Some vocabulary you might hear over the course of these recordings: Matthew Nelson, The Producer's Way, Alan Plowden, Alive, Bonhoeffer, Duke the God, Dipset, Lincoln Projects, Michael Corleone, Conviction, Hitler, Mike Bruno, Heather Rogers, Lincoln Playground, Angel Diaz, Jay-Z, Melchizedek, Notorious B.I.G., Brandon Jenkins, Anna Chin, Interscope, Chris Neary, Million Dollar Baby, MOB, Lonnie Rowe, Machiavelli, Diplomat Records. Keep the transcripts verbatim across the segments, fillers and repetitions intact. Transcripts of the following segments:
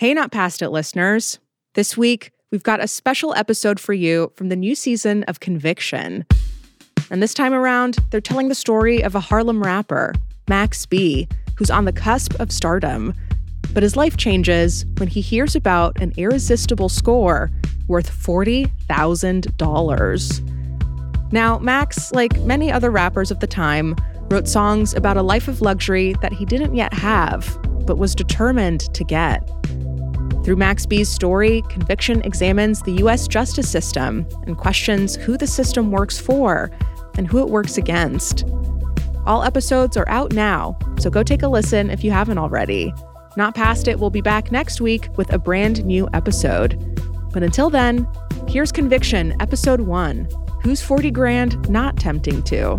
Hey, Not Past It listeners. This week, we've got a special episode for you from the new season of Conviction. And this time around, they're telling the story of a Harlem rapper, Max B, who's on the cusp of stardom. But his life changes when he hears about an irresistible score worth forty thousand dollars. Now, Max, like many other rappers of the time, wrote songs about a life of luxury that he didn't yet have, but was determined to get. Through Max B's story, Conviction examines the U S justice system and questions who the system works for and who it works against. All episodes are out now, so go take a listen if you haven't already. Not Past It will be back next week with a brand new episode. But until then, here's Conviction, Episode one, Who's forty grand Not Tempting To?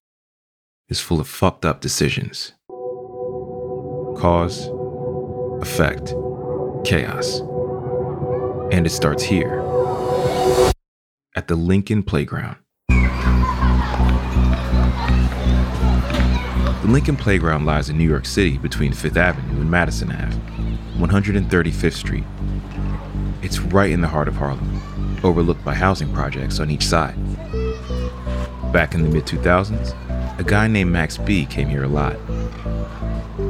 is full of fucked up decisions. Cause, effect, chaos. And it starts here, at the Lincoln Playground. The Lincoln Playground lies in New York City between Fifth Avenue and Madison Avenue, one hundred thirty-fifth Street. It's right in the heart of Harlem, overlooked by housing projects on each side. Back in the mid two thousands, a guy named Max B came here a lot.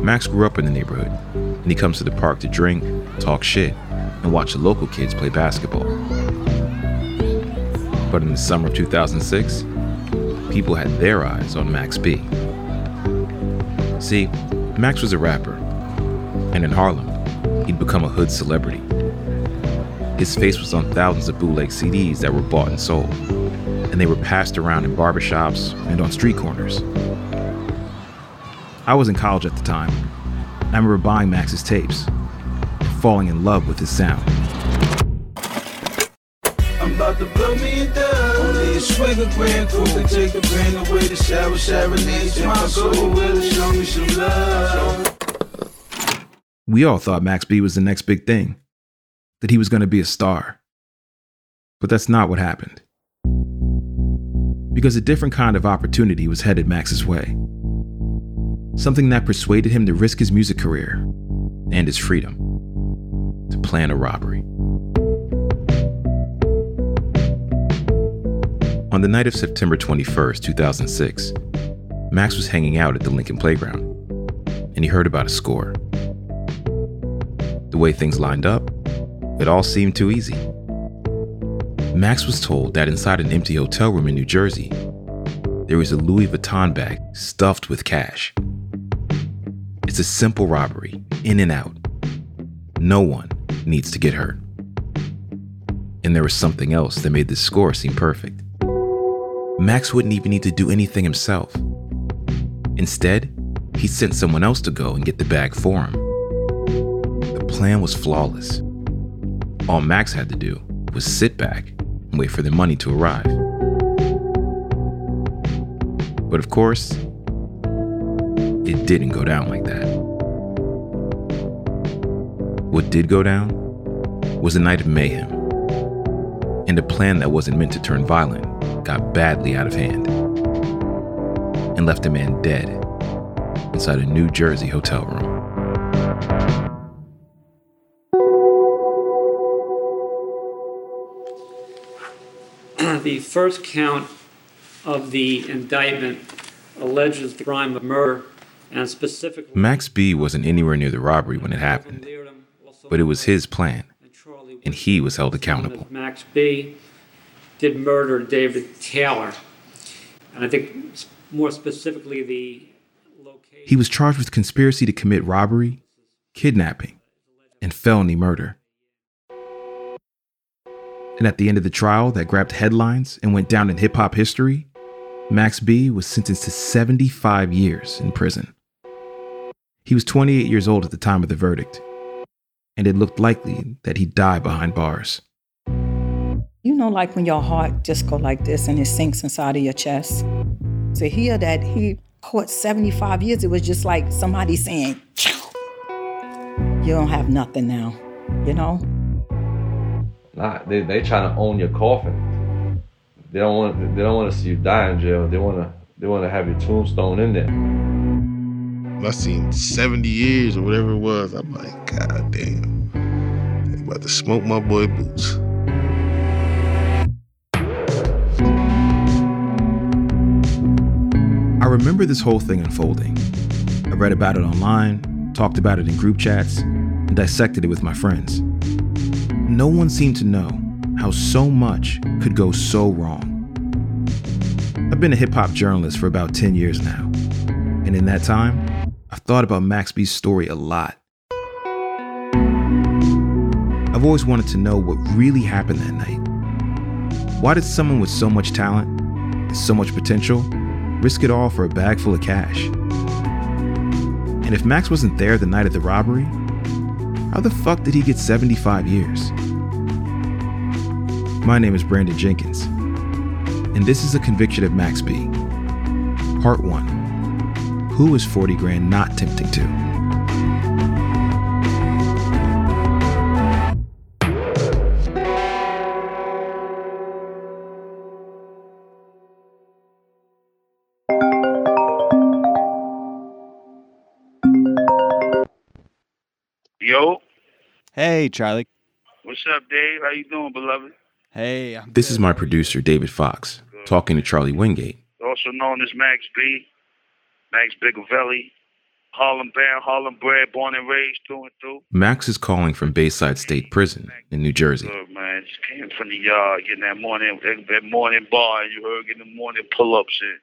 Max grew up in the neighborhood, and he comes to the park to drink, talk shit, and watch the local kids play basketball. But in the summer of two thousand six, people had their eyes on Max B. See, Max was a rapper, and in Harlem, he'd become a hood celebrity. His face was on thousands of bootleg C Ds that were bought and sold, and they were passed around in barbershops and on street corners. I was in college at the time. I remember buying Max's tapes, falling in love with his sound. I'm about to blow me a dub. Only a swig of grand cool can take the pain away. The shower, Sharonese, and my soul will show me some love. We all thought Max B was the next big thing, that he was going to be a star. But that's not what happened. Because a different kind of opportunity was headed Max's way. Something that persuaded him to risk his music career and his freedom to plan a robbery. On the night of September twenty-first, two thousand six, Max was hanging out at the Lincoln Playground, and he heard about a score. The way things lined up, it all seemed too easy. Max was told that inside an empty hotel room in New Jersey, there was a Louis Vuitton bag stuffed with cash. It's a simple robbery, in and out. No one needs to get hurt. And there was something else that made this score seem perfect. Max wouldn't even need to do anything himself. Instead, he sent someone else to go and get the bag for him. The plan was flawless. All Max had to do was sit back and wait for the money to arrive. But of course, it didn't go down like that. What did go down was a night of mayhem, and a plan that wasn't meant to turn violent got badly out of hand and left a man dead inside a New Jersey hotel room. The first count of the indictment alleges the crime of murder, and specifically... Max B wasn't anywhere near the robbery when it happened, but it was his plan, and he was held accountable. Max B did murder David Taylor, and I think more specifically the location... He was charged with conspiracy to commit robbery, kidnapping, and felony murder. And at the end of the trial that grabbed headlines and went down in hip-hop history, Max B was sentenced to seventy-five years in prison. He was twenty-eight years old at the time of the verdict, and it looked likely that he'd die behind bars. You know, like when your heart just go like this and it sinks inside of your chest? To hear that he caught seventy-five years, it was just like somebody saying, you don't have nothing now, you know? Nah, they they trying to own your coffin. They don't want they don't want to see you die in jail. They wanna they wanna have your tombstone in there. I seen seventy years or whatever it was. I'm like, God damn, they about to smoke my boy boots. I remember this whole thing unfolding. I read about it online, talked about it in group chats, and dissected it with my friends. No one seemed to know how so much could go so wrong. I've been a hip-hop journalist for about ten years now, and in that time, I've thought about Max B's story a lot. I've always wanted to know what really happened that night. Why did someone with so much talent and so much potential risk it all for a bag full of cash? And if Max wasn't there the night of the robbery, how the fuck did he get seventy-five years? My name is Brandon Jenkins, and this is A Conviction of Max B. Part one. Who is forty grand not tempting to? Yo. Hey, Charlie. What's up, Dave? How you doing, beloved? Hey. I'm this good. Is my producer, David Fox, good. Talking to Charlie Wingate. Also known as Max B, Max Bigavelli, Harlem bound, Harlem bred, born and raised through and through. Max is calling from Bayside State Prison in New Jersey. Good, man. Just came from the yard, getting that morning, that morning bar, you heard, getting the morning pull-ups in.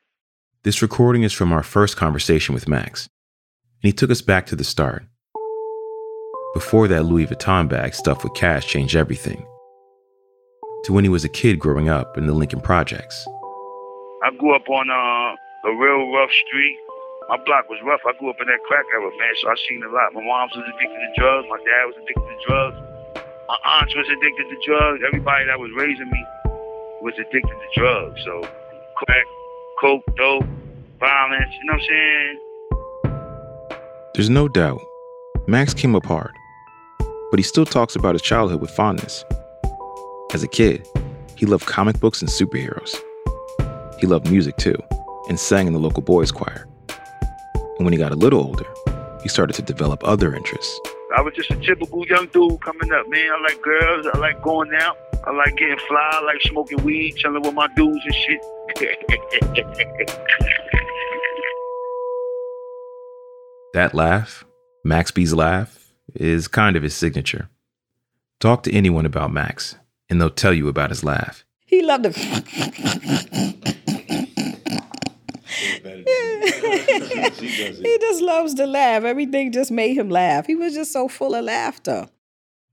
This recording is from our first conversation with Max, and he took us back to the start. Before that Louis Vuitton bag stuffed with cash changed everything, to when he was a kid growing up in the Lincoln Projects. I grew up on uh, a real rough street. My block was rough. I grew up in that crack era, man, so I seen a lot. My mom was addicted to drugs. My dad was addicted to drugs. My aunt was addicted to drugs. Everybody that was raising me was addicted to drugs. So crack, coke, dope, violence, you know what I'm saying? There's no doubt Max came up hard, but he still talks about his childhood with fondness. As a kid, he loved comic books and superheroes. He loved music too, and sang in the local boys' choir. And when he got a little older, he started to develop other interests. I was just a typical young dude coming up, man. I like girls, I like going out, I like getting fly, I like smoking weed, chilling with my dudes and shit. That laugh, Max B's laugh, is kind of his signature. Talk to anyone about Max, and they'll tell you about his laugh. He loved it. He just loves to laugh. Everything just made him laugh. He was just so full of laughter.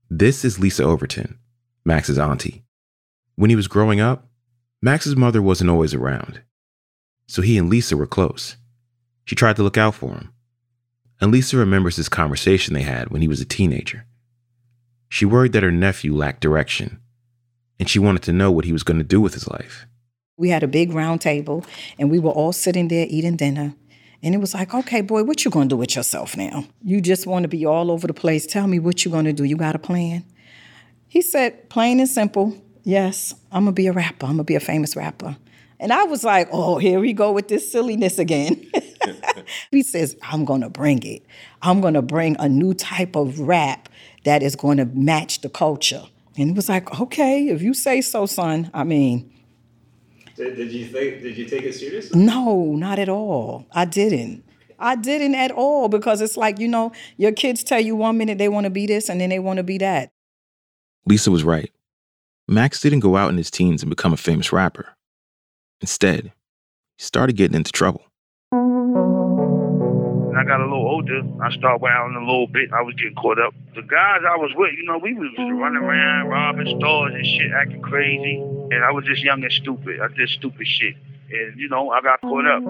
This is Lisa Overton, Max's auntie. When he was growing up, Max's mother wasn't always around, so he and Lisa were close. She tried to look out for him. And Lisa remembers this conversation they had when he was a teenager. She worried that her nephew lacked direction, and she wanted to know what he was going to do with his life. We had a big round table, and we were all sitting there eating dinner. And it was like, okay, boy, what you going to do with yourself now? You just want to be all over the place. Tell me what you going to do. You got a plan? He said, plain and simple, yes, I'm going to be a rapper. I'm going to be a famous rapper. And I was like, oh, here we go with this silliness again. He says, I'm going to bring it. I'm going to bring a new type of rap that is going to match the culture. And it was like, okay, if you say so, son. I mean. Did, did you think, did you take it seriously? No, not at all. I didn't. I didn't at all, because it's like, you know, your kids tell you one minute they want to be this and then they want to be that. Lisa was right. Max didn't go out in his teens and become a famous rapper. Instead, he started getting into trouble. when I got a little older, I started wilding a little bit. I was getting caught up. The guys I was with, you know, we was running around, robbing stores and shit, acting crazy. And I was just young and stupid. I did stupid shit. And, you know, I got caught up.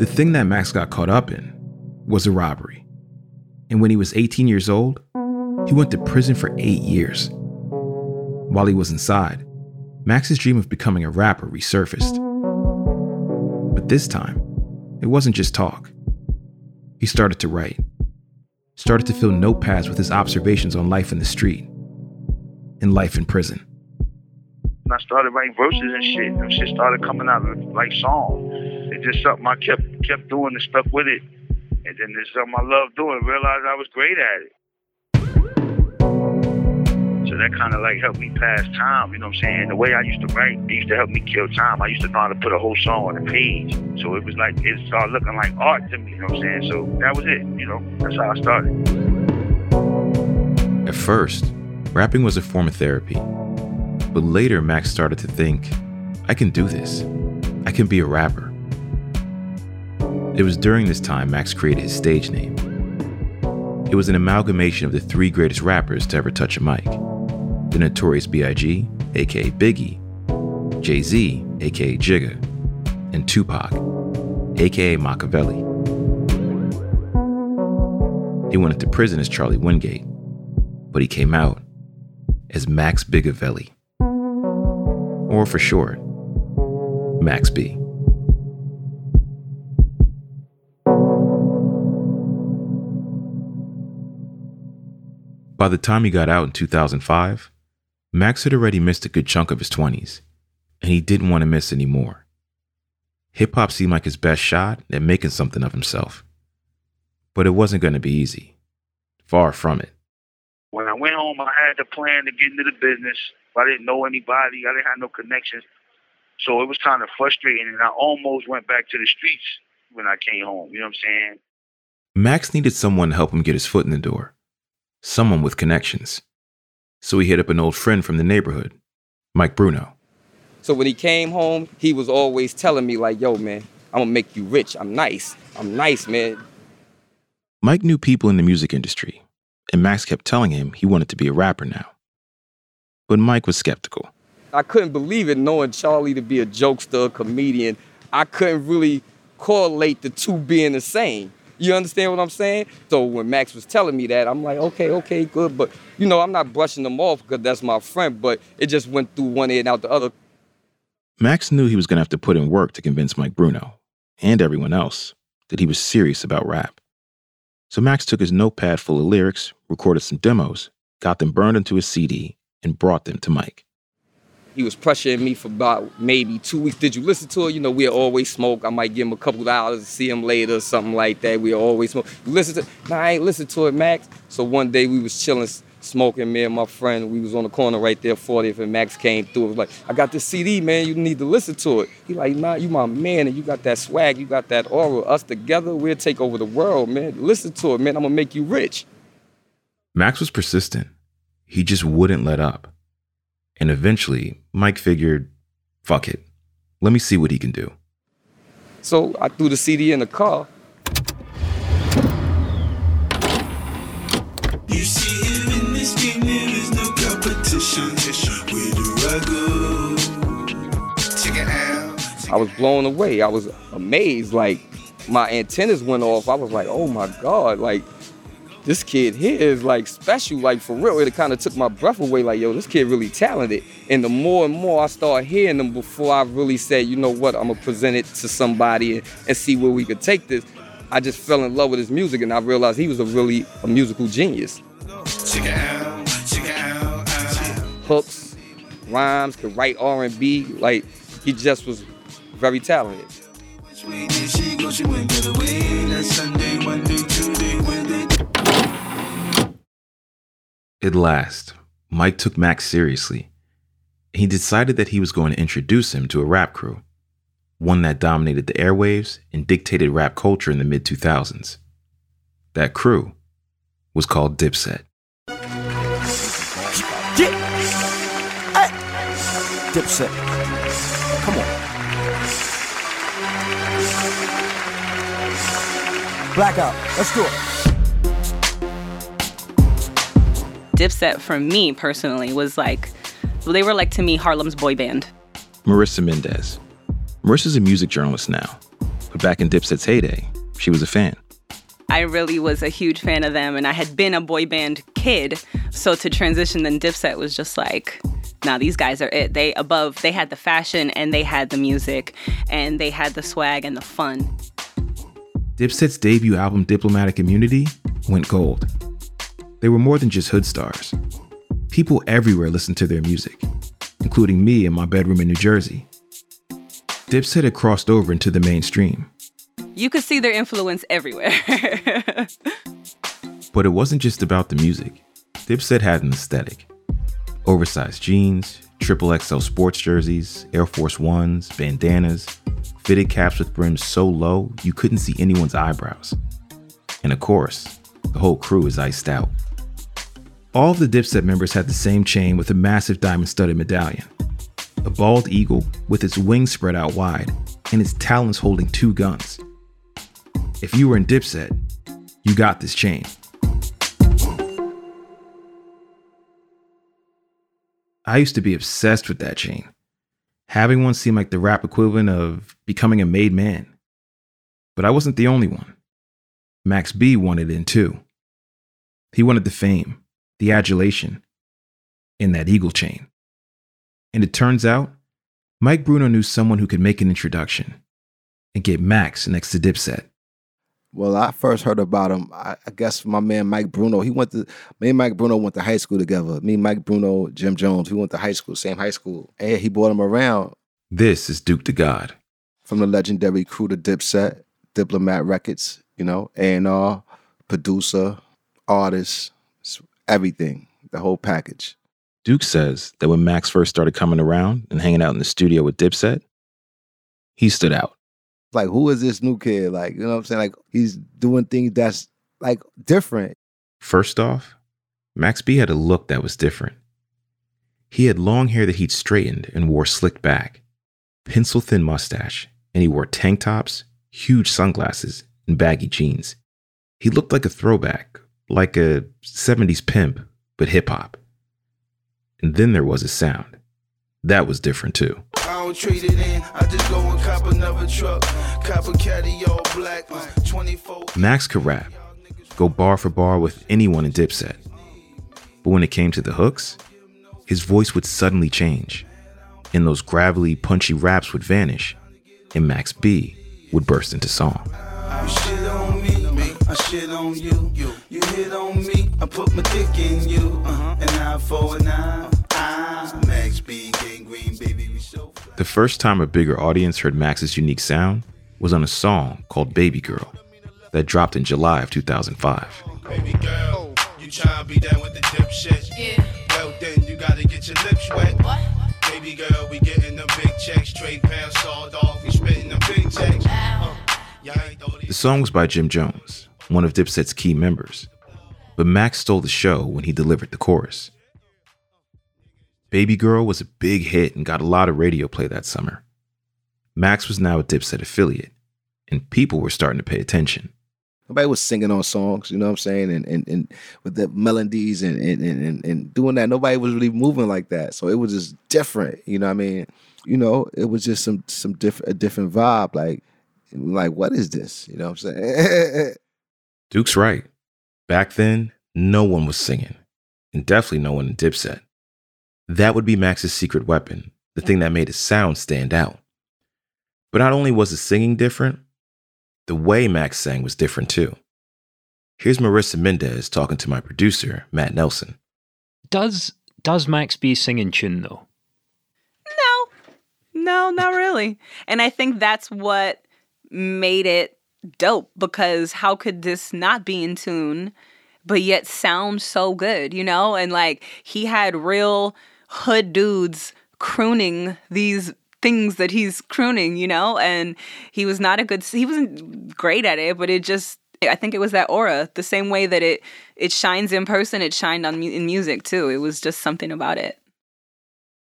The thing that Max got caught up in was a robbery. And when he was eighteen years old, he went to prison for eight years. While he was inside, Max's dream of becoming a rapper resurfaced. But this time, it wasn't just talk. He started to write, started to fill notepads with his observations on life in the street and life in prison. I started writing verses and shit, and shit started coming out like songs. It's just something I kept kept doing and stuck with it. And then there's something I loved doing, realized I was great at it. So that kind of like helped me pass time, you know what I'm saying? The way I used to write, it used to help me kill time. I used to know how to put a whole song on a page. So it was like, it started looking like art to me, you know what I'm saying? So that was it, you know, that's how I started. At first, rapping was a form of therapy. But later, Max started to think, I can do this. I can be a rapper. It was during this time Max created his stage name. It was an amalgamation of the three greatest rappers to ever touch a mic. The Notorious B I G, aka Biggie, Jay-Z, aka Jigga, and Tupac, aka Machiavelli. He went into prison as Charlie Wingate, but he came out as Max Bigavelli, or for short, Max B. By the time he got out in two thousand five, Max had already missed a good chunk of his twenties, and he didn't want to miss any more. Hip-hop seemed like his best shot at making something of himself. But it wasn't going to be easy. Far from it. When I went home, I had the plan to get into the business. I didn't know anybody. I didn't have no connections. So it was kind of frustrating, and I almost went back to the streets when I came home. You know what I'm saying? Max needed someone to help him get his foot in the door. Someone with connections. So he hit up an old friend from the neighborhood, Mike Bruno. So when he came home, he was always telling me like, yo, man, I'm gonna make you rich. I'm nice. I'm nice, man. Mike knew people in the music industry, and Max kept telling him he wanted to be a rapper now. But Mike was skeptical. I couldn't believe it, knowing Charlie to be a jokester, a comedian. I couldn't really correlate the two being the same. You understand what I'm saying? So when Max was telling me that, I'm like, okay, okay, good. But, you know, I'm not brushing them off because that's my friend, but it just went through one ear and out the other. Max knew he was going to have to put in work to convince Mike Bruno and everyone else that he was serious about rap. So Max took his notepad full of lyrics, recorded some demos, got them burned into a C D, and brought them to Mike. He was pressuring me for about maybe two weeks. Did you listen to it? You know, we always smoke. I might give him a couple of hours to see him later or something like that. We always smoke. You listen to it? Nah, I ain't listen to it, Max. So one day we was chilling, smoking, me and my friend. We was on the corner right there, fortieth, and Max came through. It was like, I got this C D, man. You need to listen to it. He like, nah, you my man, and you got that swag. You got that aura. Us together, we'll take over the world, man. Listen to it, man. I'm going to make you rich. Max was persistent. He just wouldn't let up. And eventually, Mike figured, fuck it. Let me see what he can do. So I threw the C D in the car. You see him in this game, there is no competition. Where do I go? Check it out. I was blown away. I was amazed. Like, my antennas went off. I was like, oh my God. Like, this kid here is like special, like for real. It kind of took my breath away, like, yo, this kid really talented. And the more and more I started hearing them before I really said, you know what, I'm gonna present it to somebody and, and see where we could take this. I just fell in love with his music and I realized he was a really a musical genius. Check it out, check it out, uh, hooks, rhymes, could write R and B, like he just was very talented. At last, Mike took Max seriously. He decided that he was going to introduce him to a rap crew, one that dominated the airwaves and dictated rap culture in the mid two thousands. That crew was called Dipset. Dip. Hey. Dipset. Come on. Blackout. Let's do it. Dipset, for me personally, was like, they were like, to me, Harlem's boy band. Marissa Mendez. Marissa's a music journalist now, but back in Dipset's heyday, she was a fan. I really was a huge fan of them, and I had been a boy band kid, so to transition, then Dipset was just like, nah, these guys are it. They above, they had the fashion, and they had the music, and they had the swag and the fun. Dipset's debut album, Diplomatic Immunity, went gold. They were more than just hood stars. People everywhere listened to their music, including me in my bedroom in New Jersey. Dipset had crossed over into the mainstream. You could see their influence everywhere. But it wasn't just about the music. Dipset had an aesthetic. Oversized jeans, triple X L sports jerseys, Air Force Ones, bandanas, fitted caps with brims so low you couldn't see anyone's eyebrows. And of course, the whole crew is iced out. All of the Dipset members had the same chain with a massive diamond-studded medallion. A bald eagle with its wings spread out wide and its talons holding two guns. If you were in Dipset, you got this chain. I used to be obsessed with that chain. Having one seemed like the rap equivalent of becoming a made man. But I wasn't the only one. Max B wanted in too. He wanted the fame, the adulation, and that eagle chain. And it turns out, Mike Bruno knew someone who could make an introduction and get Max next to Dipset. Well, I first heard about him, I guess my man Mike Bruno, he went to, me and Mike Bruno went to high school together. Me, Mike Bruno, Jim Jones, we went to high school, same high school. And he brought him around. This is Duke the God. From the legendary crew to Dipset, Diplomat Records, you know, A and R, producer, artist, everything, the whole package. Duke says that when Max first started coming around and hanging out in the studio with Dipset, he stood out. Like, who is this new kid? Like, you know what I'm saying? Like, he's doing things that's, like, different. First off, Max B had a look that was different. He had long hair that he'd straightened and wore slicked back, pencil-thin mustache, and he wore tank tops, huge sunglasses, and baggy jeans. He looked like a throwback, like a seventies pimp, but hip-hop. And then there was his sound. That was different, too. I don't trade it in. I just go and cop another truck. Cop a caddy, all black. twenty-four Max could rap, go bar for bar with anyone in Dipset. But when it came to the hooks, his voice would suddenly change. And those gravelly, punchy raps would vanish. And Max B would burst into song. You shit on me, I shit on you. You hit on me, I put my dick in you. Uh-huh. And I for now. The first time a bigger audience heard Max's unique sound was on a song called Baby Girl that dropped in July of two thousand five. Baby girl, you tryna be down with the dipshits. Yeah. Well then you gotta get your lips wet. What? Baby girl, we getting the big checks, straight pound sawed off, we spitting the big checks. Uh, the song was by Jim Jones, one of Dipset's key members. But Max stole the show when he delivered the chorus. Baby Girl was a big hit and got a lot of radio play that summer. Max was now a Dipset affiliate, and people were starting to pay attention. Nobody was singing on songs, you know what I'm saying? And and, and with the melodies and, and and and doing that, nobody was really moving like that. So it was just different, you know what I mean? You know, it was just some some diff- a different vibe. Like, like, what is this? You know what I'm saying? Duke's right. Back then, no one was singing, and definitely no one in Dipset. That would be Max's secret weapon, the thing that made his sound stand out. But not only was his singing different, the way Max sang was different too. Here's Marissa Mendez talking to my producer, Matt Nelson. Does does Max B sing in tune though? No, no, not really. And I think that's what made it dope, because how could this not be in tune, but yet sound so good, you know? And like, he had real hood dudes crooning these things that he's crooning, you know, and he was not a good, he wasn't great at it, but it just, I think it was that aura, the same way that it it shines in person, it shined on in music too. It was just something about it.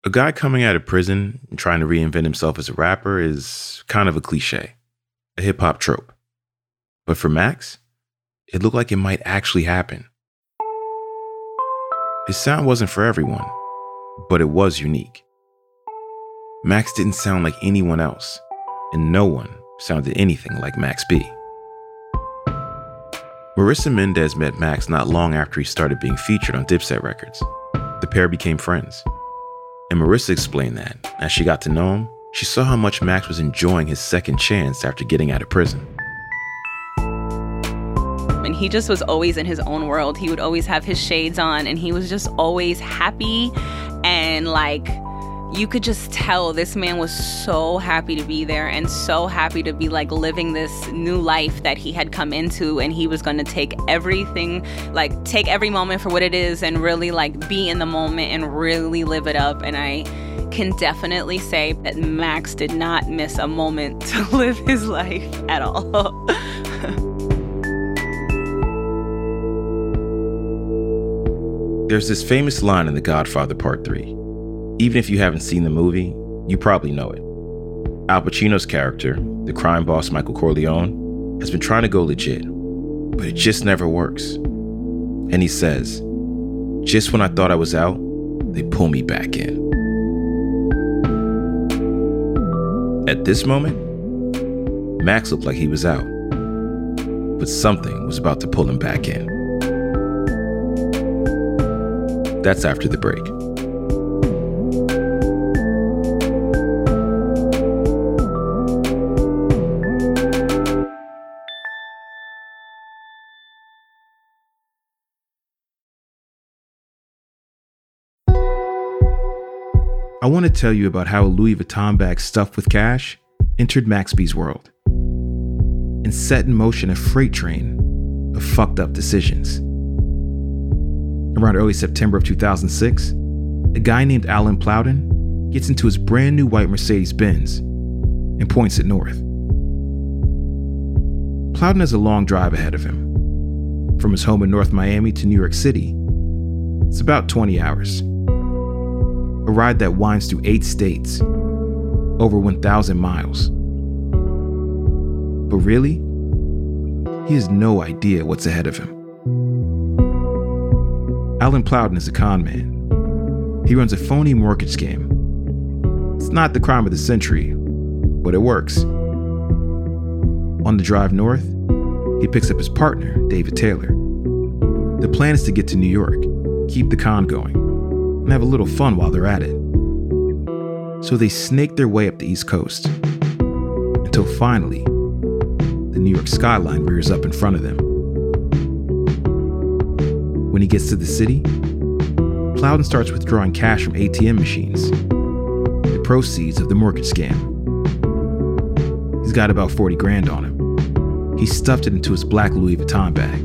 A guy coming out of prison and trying to reinvent himself as a rapper is kind of a cliche, a hip hop trope. But for Max, it looked like it might actually happen. His sound wasn't for everyone, but it was unique. Max didn't sound like anyone else, and no one sounded anything like Max B. Marissa Mendez met Max not long after he started being featured on Dipset Records. The pair became friends. And Marissa explained that, as she got to know him, she saw how much Max was enjoying his second chance after getting out of prison. And he just was always in his own world. He would always have his shades on, and he was just always happy. And like, you could just tell this man was so happy to be there and so happy to be like living this new life that he had come into, and he was going to take everything, like take every moment for what it is and really like be in the moment and really live it up. And I can definitely say that Max did not miss a moment to live his life at all. There's this famous line in The Godfather Part three. Even if you haven't seen the movie, you probably know it. Al Pacino's character, the crime boss Michael Corleone, has been trying to go legit, but it just never works. And he says, "Just when I thought I was out, they pull me back in." At this moment, Max looked like he was out, but something was about to pull him back in. That's after the break. I want to tell you about how a Louis Vuitton bag stuffed with cash entered Max B's world and set in motion a freight train of fucked up decisions. Around early September of two thousand six, a guy named Alan Plowden gets into his brand new white Mercedes-Benz and points it north. Plowden has a long drive ahead of him. From his home in North Miami to New York City, it's about twenty hours. A ride that winds through eight states, over one thousand miles. But really, he has no idea what's ahead of him. Alan Plowden is a con man. He runs a phony mortgage scam. It's not the crime of the century, but it works. On the drive north, he picks up his partner, David Taylor. The plan is to get to New York, keep the con going, and have a little fun while they're at it. So they snake their way up the East Coast, until finally, the New York skyline rears up in front of them. When he gets to the city, Plowden starts withdrawing cash from A T M machines, the proceeds of the mortgage scam. He's got about forty grand on him. He stuffed it into his black Louis Vuitton bag,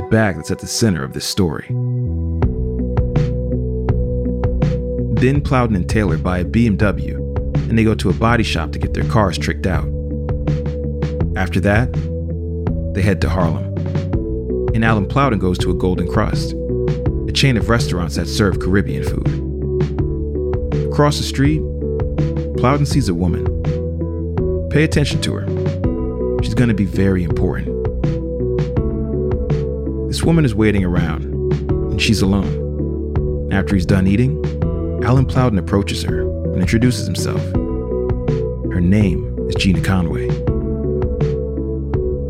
the bag that's at the center of this story. Then Plowden and Taylor buy a B M W, and they go to a body shop to get their cars tricked out. After that, they head to Harlem, and Alan Plowden goes to a Golden Crust, a chain of restaurants that serve Caribbean food. Across the street, Plowden sees a woman. Pay attention to her. She's going to be very important. This woman is waiting around, and she's alone. After he's done eating, Alan Plowden approaches her and introduces himself. Her name is Gina Conway.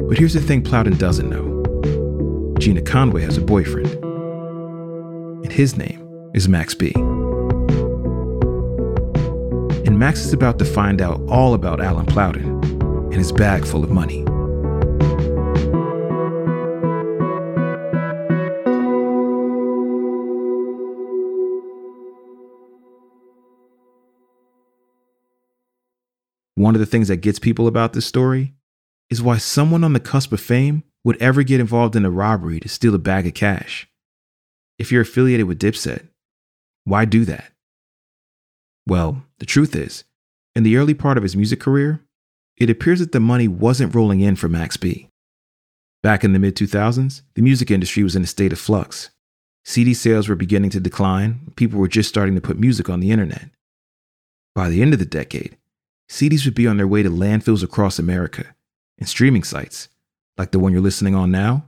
But here's the thing Plowden doesn't know. Gina Conway has a boyfriend. And his name is Max B. And Max is about to find out all about Alan Plowden and his bag full of money. One of the things that gets people about this story is why someone on the cusp of fame would ever get involved in a robbery to steal a bag of cash. If you're affiliated with Dipset, why do that? Well, the truth is, in the early part of his music career, it appears that the money wasn't rolling in for Max B. Back in the mid two thousands, the music industry was in a state of flux. C D sales were beginning to decline. People were just starting to put music on the internet. By the end of the decade, C Ds would be on their way to landfills across America and streaming sites like the one you're listening on now,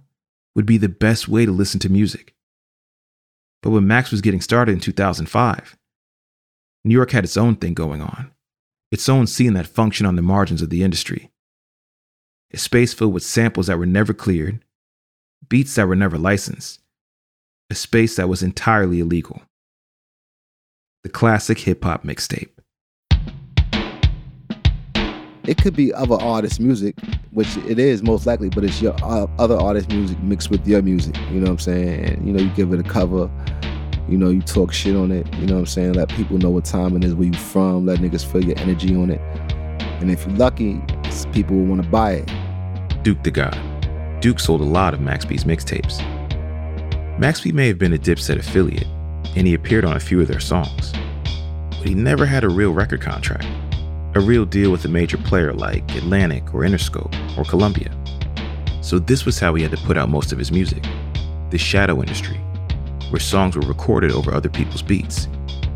would be the best way to listen to music. But when Max was getting started in two thousand five, New York had its own thing going on, its own scene that functioned on the margins of the industry. A space filled with samples that were never cleared, beats that were never licensed, a space that was entirely illegal. The classic hip-hop mixtape. It could be other artists' music, which it is most likely, but it's your uh, other artists' music mixed with your music. You know what I'm saying? And, you know, you give it a cover. You know, you talk shit on it. You know what I'm saying? Let people know what time it is, where you from. Let niggas feel your energy on it. And if you're lucky, people will want to buy it. Duke the God. Duke sold a lot of Max B's mixtapes. Max B may have been a Dipset affiliate, and he appeared on a few of their songs. But he never had a real record contract, a real deal with a major player like Atlantic or Interscope or Columbia. So this was how he had to put out most of his music, the shadow industry, where songs were recorded over other people's beats,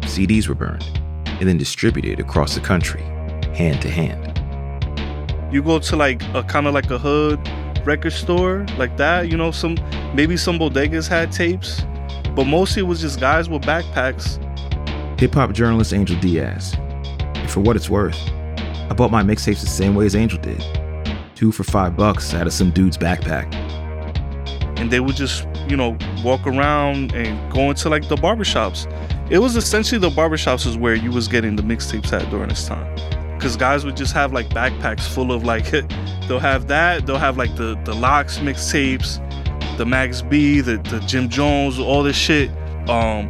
C Ds were burned, and then distributed across the country, hand to hand. You go to like a kind of like a hood record store like that, you know, some maybe some bodegas had tapes, but mostly it was just guys with backpacks. Hip-hop journalist Angel Diaz. And for what it's worth, I bought my mixtapes the same way as Angel did. Two for five bucks out of some dude's backpack. And they would just, you know, walk around and go into like the barbershops. It was essentially the barbershops is where you was getting the mixtapes at during this time. Because guys would just have like backpacks full of like, they'll have that, they'll have like the, the Lox mixtapes, the Max B, the, the Jim Jones, all this shit. Um,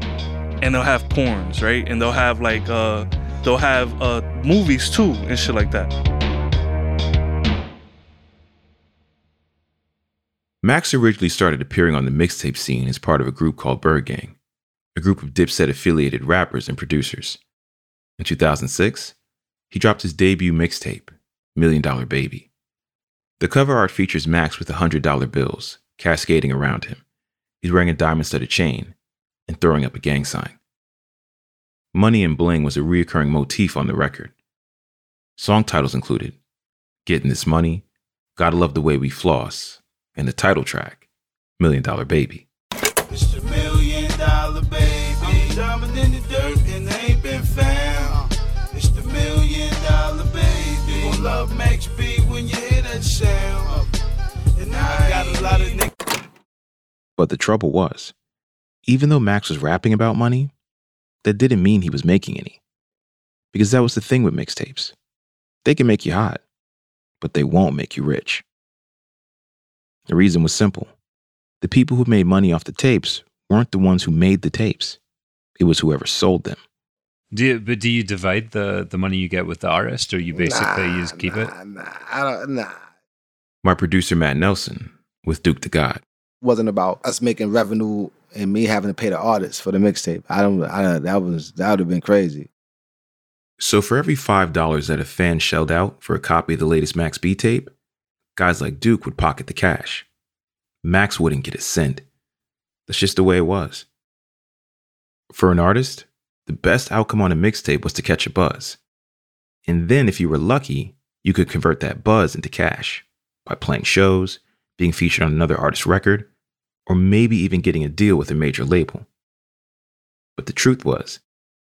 and they'll have porns, right? And they'll have like, uh, they'll have uh, movies too and shit like that. Max originally started appearing on the mixtape scene as part of a group called Bird Gang, a group of Dipset-affiliated rappers and producers. In two thousand six, he dropped his debut mixtape, Million Dollar Baby. The cover art features Max with one hundred dollar bills cascading around him. He's wearing a diamond-studded chain and throwing up a gang sign. Money and bling was a reoccurring motif on the record. Song titles included Getting This Money, Gotta Love the Way We Floss, and the title track, Million Dollar Baby. It's the million dollar baby. I'm diamond in the dirt and they ain't been found. It's the million dollar baby. You gon' love Max B when you hear that sound. And I got a lot of niggas. But the trouble was, even though Max was rapping about money, that didn't mean he was making any. Because that was the thing with mixtapes. They can make you hot, but they won't make you rich. The reason was simple. The people who made money off the tapes weren't the ones who made the tapes. It was whoever sold them. Do you, but do you divide the, the money you get with the artist, or you basically nah, you just keep nah, it? Nah, I don't, nah. My producer, Matt Nelson, with Duke the God. It wasn't about us making revenue and me having to pay the artists for the mixtape. I don't, I, that was, that would have been crazy. So for every five dollars that a fan shelled out for a copy of the latest Max B tape, guys like Duke would pocket the cash. Max wouldn't get a cent. That's just the way it was. For an artist, the best outcome on a mixtape was to catch a buzz. And then if you were lucky, you could convert that buzz into cash by playing shows, being featured on another artist's record, or maybe even getting a deal with a major label. But the truth was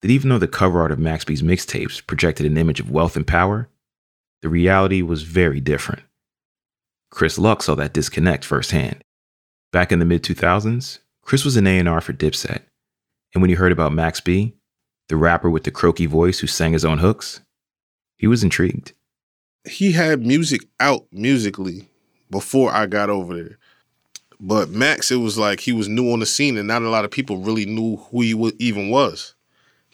that even though the cover art of Max B's mixtapes projected an image of wealth and power, the reality was very different. Chris Luck saw that disconnect firsthand. Back in the mid two thousands, Chris was an A and R for Dipset, and when he heard about Max B, the rapper with the croaky voice who sang his own hooks, he was intrigued. He had music out musically before I got over there. But Max, it was like he was new on the scene and not a lot of people really knew who he was, even was.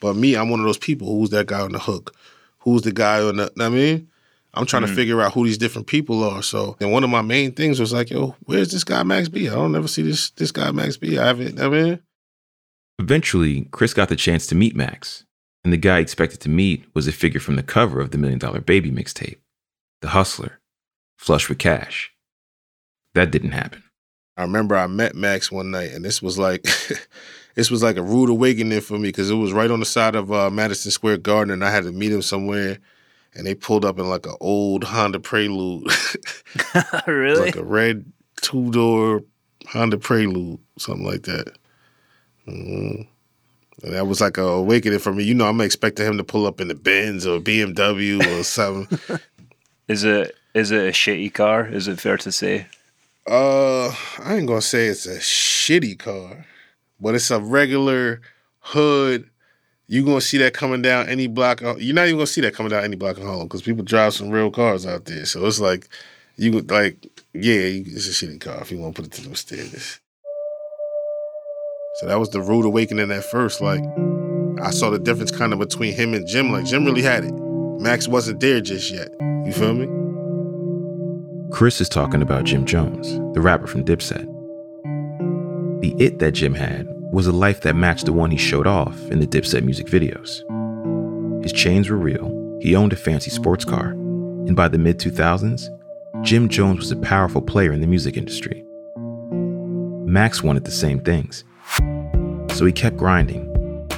But me, I'm one of those people. Who's that guy on the hook? Who's the guy on the, I mean, I'm trying mm-hmm. to figure out who these different people are. So, and one of my main things was like, yo, where's this guy Max B? I don't ever see this this guy Max B. I haven't, I mean. Eventually, Chris got the chance to meet Max. And the guy he expected to meet was a figure from the cover of the Million Dollar Baby mixtape, the hustler, flush with cash. That didn't happen. I remember I met Max one night, and this was like this was like a rude awakening for me because it was right on the side of uh, Madison Square Garden, and I had to meet him somewhere. and they pulled up in like an old Honda Prelude. Really? Like a red two-door Honda Prelude, something like that. Mm-hmm. And that was like a awakening for me. You know, I'm expecting him to pull up in the Benz or B M W or something. Is it is it a shitty car? Is it fair to say? Uh, I ain't gonna say it's a shitty car, but it's a regular hood. You're gonna see that coming down any block. You're not even gonna see that coming down any block in Harlem because people drive some real cars out there. So it's like you like yeah, it's a shitty car if you want to put it to those standards. So that was the rude awakening at first. Like, I saw the difference kind of between him and Jim. Like, Jim really had it. Max wasn't there just yet. You feel me? Chris is talking about Jim Jones, the rapper from Dipset. The it that Jim had was a life that matched the one he showed off in the Dipset music videos. His chains were real, he owned a fancy sports car, and by the mid two thousands, Jim Jones was a powerful player in the music industry. Max wanted the same things. So he kept grinding,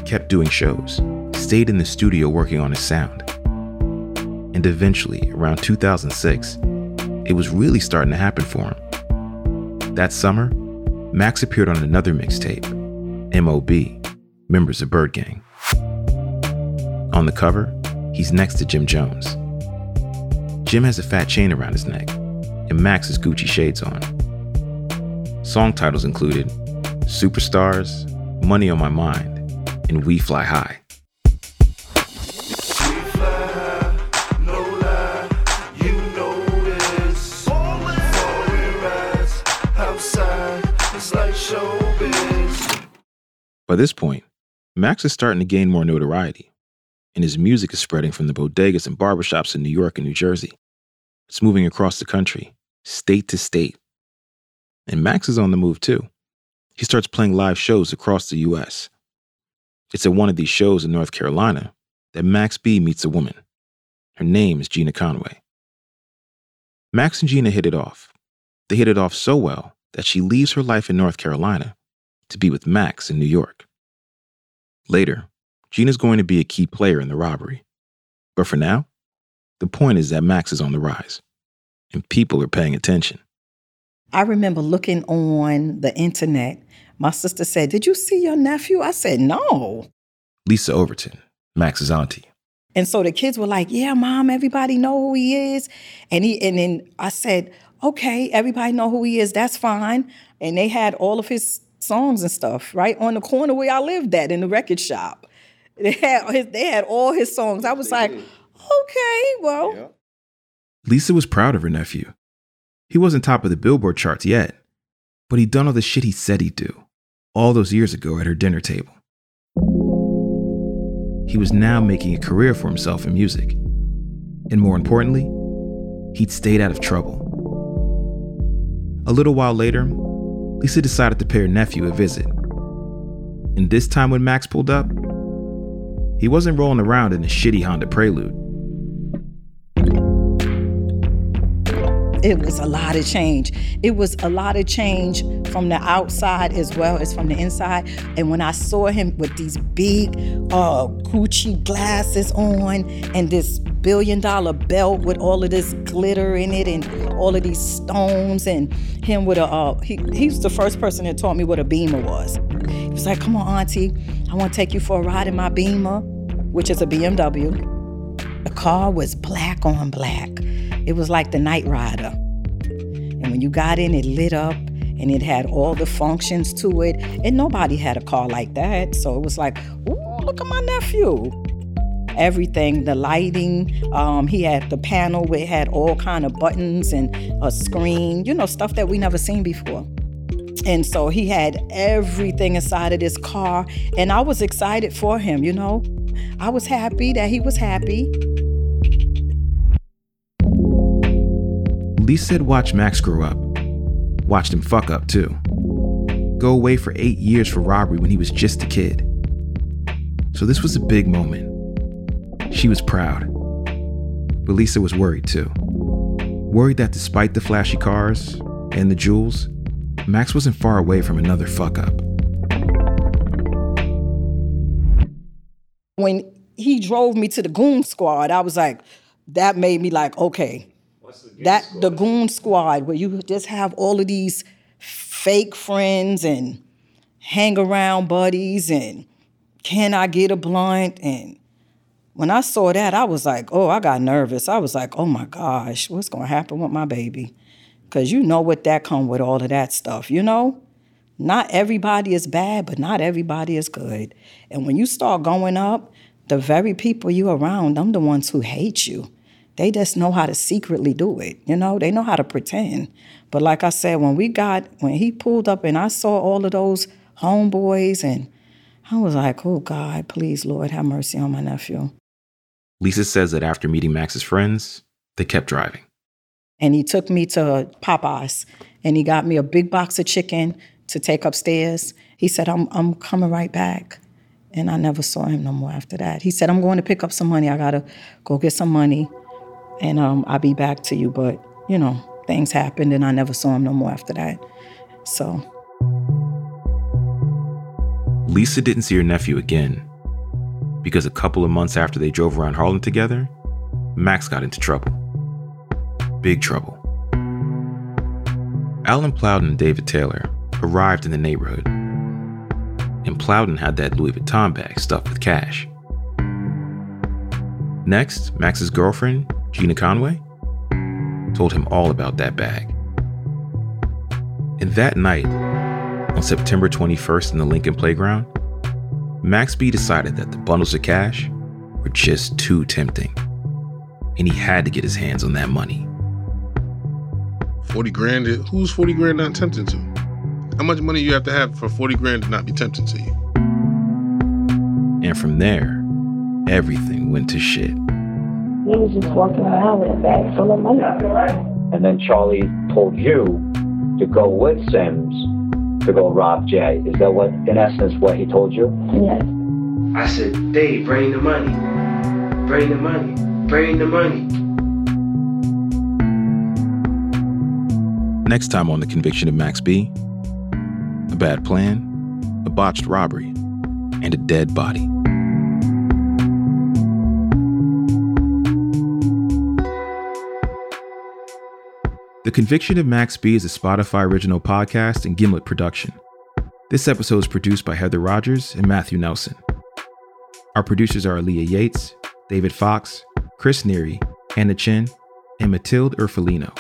kept doing shows, stayed in the studio working on his sound. And eventually, around two thousand six, it was really starting to happen for him. That summer, Max appeared on another mixtape, M O B, Members of Bird Gang. On the cover, he's next to Jim Jones. Jim has a fat chain around his neck, and Max has Gucci shades on. Song titles included Superstars, Money on My Mind, and We Fly High. We fly, no lie, you know this. Foreign rides outside, it's like showbiz. By this point, Max is starting to gain more notoriety, and his music is spreading from the bodegas and barbershops in New York and New Jersey. It's moving across the country, state to state. And Max is on the move too. He starts playing live shows across the U S. It's at one of these shows in North Carolina that Max B meets a woman. Her name is Gina Conway. Max and Gina hit it off. They hit it off so well that she leaves her life in North Carolina to be with Max in New York. Later, Gina's going to be a key player in the robbery. But for now, the point is that Max is on the rise, and people are paying attention. I remember looking on the internet. My sister said, "Did you see your nephew?" I said, "No." Lisa Overton, Max's auntie. And so the kids were like, "Yeah, Mom, everybody know who he is." And he, and then I said, "Okay, everybody know who he is. That's fine." And they had all of his songs and stuff right on the corner where I lived at in the record shop. They had his, they had all his songs. I was they like, did. "Okay, well." Yeah. Lisa was proud of her nephew. He wasn't top of the Billboard charts yet, but he'd done all the shit he said he'd do, all those years ago at her dinner table. He was now making a career for himself in music. And more importantly, he'd stayed out of trouble. A little while later, Lisa decided to pay her nephew a visit. And this time when Max pulled up, he wasn't rolling around in a shitty Honda Prelude. It was a lot of change. It was a lot of change from the outside as well as from the inside. And when I saw him with these big uh, Gucci glasses on and this billion dollar belt with all of this glitter in it and all of these stones and him with a, uh, he, he was the first person that taught me what a Beamer was. He was like, "Come on, Auntie, I want to take you for a ride in my Beamer," which is a B M W. The car was black on black. It was like the Knight Rider. And when you got in, it lit up and it had all the functions to it. And nobody had a car like that. So it was like, "Ooh, look at my nephew." Everything, the lighting, um, he had the panel where it had all kind of buttons and a screen, you know, stuff that we never seen before. And so he had everything inside of this car. And I was excited for him, you know. I was happy that he was happy. Lisa had watched Max grow up, watched him fuck up too, go away for eight years for robbery when he was just a kid. So this was a big moment. She was proud, but Lisa was worried too. Worried that despite the flashy cars and the jewels, Max wasn't far away from another fuck up. When he drove me to the goon squad, I was like, that made me like, okay, what's the that squad? The goon squad, where you just have all of these fake friends and hang around buddies and can I get a blunt? And when I saw that, I was like, oh, I got nervous. I was like, oh my gosh, what's gonna happen with my baby? Because you know what that come with all of that stuff, you know? Not everybody is bad, but not everybody is good. And when you start going up, the very people you around, them the ones who hate you. They just know how to secretly do it, you know? They know how to pretend. But like I said, when we got, when he pulled up and I saw all of those homeboys, and I was like, oh God, please, Lord, have mercy on my nephew. Lisa says that after meeting Max's friends, they kept driving. And he took me to Popeyes, and he got me a big box of chicken to take upstairs. He said, I'm I'm coming right back. And I never saw him no more after that. He said, I'm going to pick up some money. I got to go get some money, and um, I'll be back to you. But, you know, things happened, and I never saw him no more after that. So... Lisa didn't see her nephew again because a couple of months after they drove around Harlem together, Max got into trouble. Big trouble. Alan Plowden and David Taylor arrived in the neighborhood, and Plowden had that Louis Vuitton bag stuffed with cash. Next, Max's girlfriend, Gina Conway, told him all about that bag. And that night, on September twenty-first in the Lincoln Playground, Max B decided that the bundles of cash were just too tempting, and he had to get his hands on that money. forty grand, who's forty grand not tempting to? How much money you have to have for forty grand to not be tempting to you? And from there, everything went to shit. He was just walking around with a bag full of money. And then Charlie told you to go with Sims to go rob Jay. Is that what, in essence, what he told you? Yes. I said, Dave, bring the money. Bring the money. Bring the money. Next time on The Conviction of Max B, a bad plan, a botched robbery, and a dead body. The Conviction of Max B is a Spotify original podcast and Gimlet production. This episode is produced by Heather Rogers and Matthew Nelson. Our producers are Aaliyah Yates, David Fox, Chris Neary, Anna Chin, and Matilde Urfolino.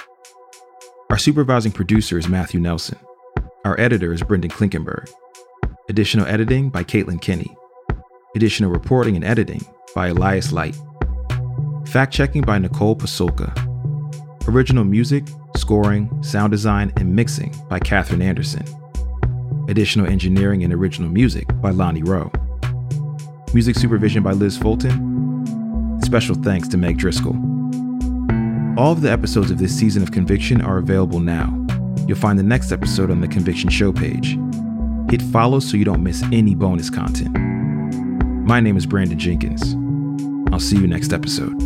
Our supervising producer is Matthew Nelson. Our editor is Brendan Klinkenberg. Additional editing by Caitlin Kinney. Additional reporting and editing by Elias Light. Fact-checking by Nicole Pasulka. Original music, scoring, sound design, and mixing by Catherine Anderson. Additional engineering and original music by Lonnie Rowe. Music supervision by Liz Fulton. Special thanks to Meg Driscoll. All of the episodes of this season of Conviction are available now. You'll find the next episode on the Conviction show page. Hit follow so you don't miss any bonus content. My name is Brandon Jenkins. I'll see you next episode.